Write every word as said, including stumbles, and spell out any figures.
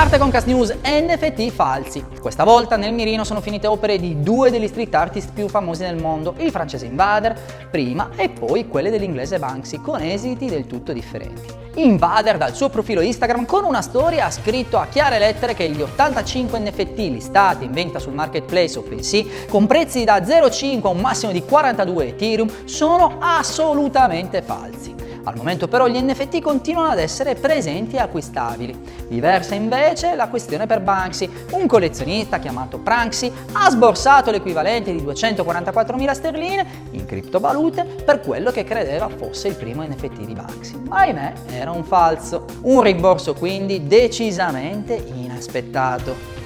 Arte Concast News, N F T falsi. Questa volta nel mirino sono finite opere di due degli street artist più famosi nel mondo, il francese Invader prima e poi quelle dell'inglese Banksy, con esiti del tutto differenti. Invader dal suo profilo Instagram con una storia ha scritto a chiare lettere che gli ottantacinque N F T listati in venta sul marketplace OpenSea con prezzi da zero virgola cinque a un massimo di quarantadue Ethereum sono assolutamente falsi. Al momento però gli N F T continuano ad essere presenti e acquistabili. Diversa invece la questione per Banksy. Un collezionista chiamato Pranksy ha sborsato l'equivalente di duecentoquarantaquattromila sterline in criptovalute per quello che credeva fosse il primo N F T di Banksy. Ma ahimè, era un falso. Un rimborso quindi decisamente inaspettato.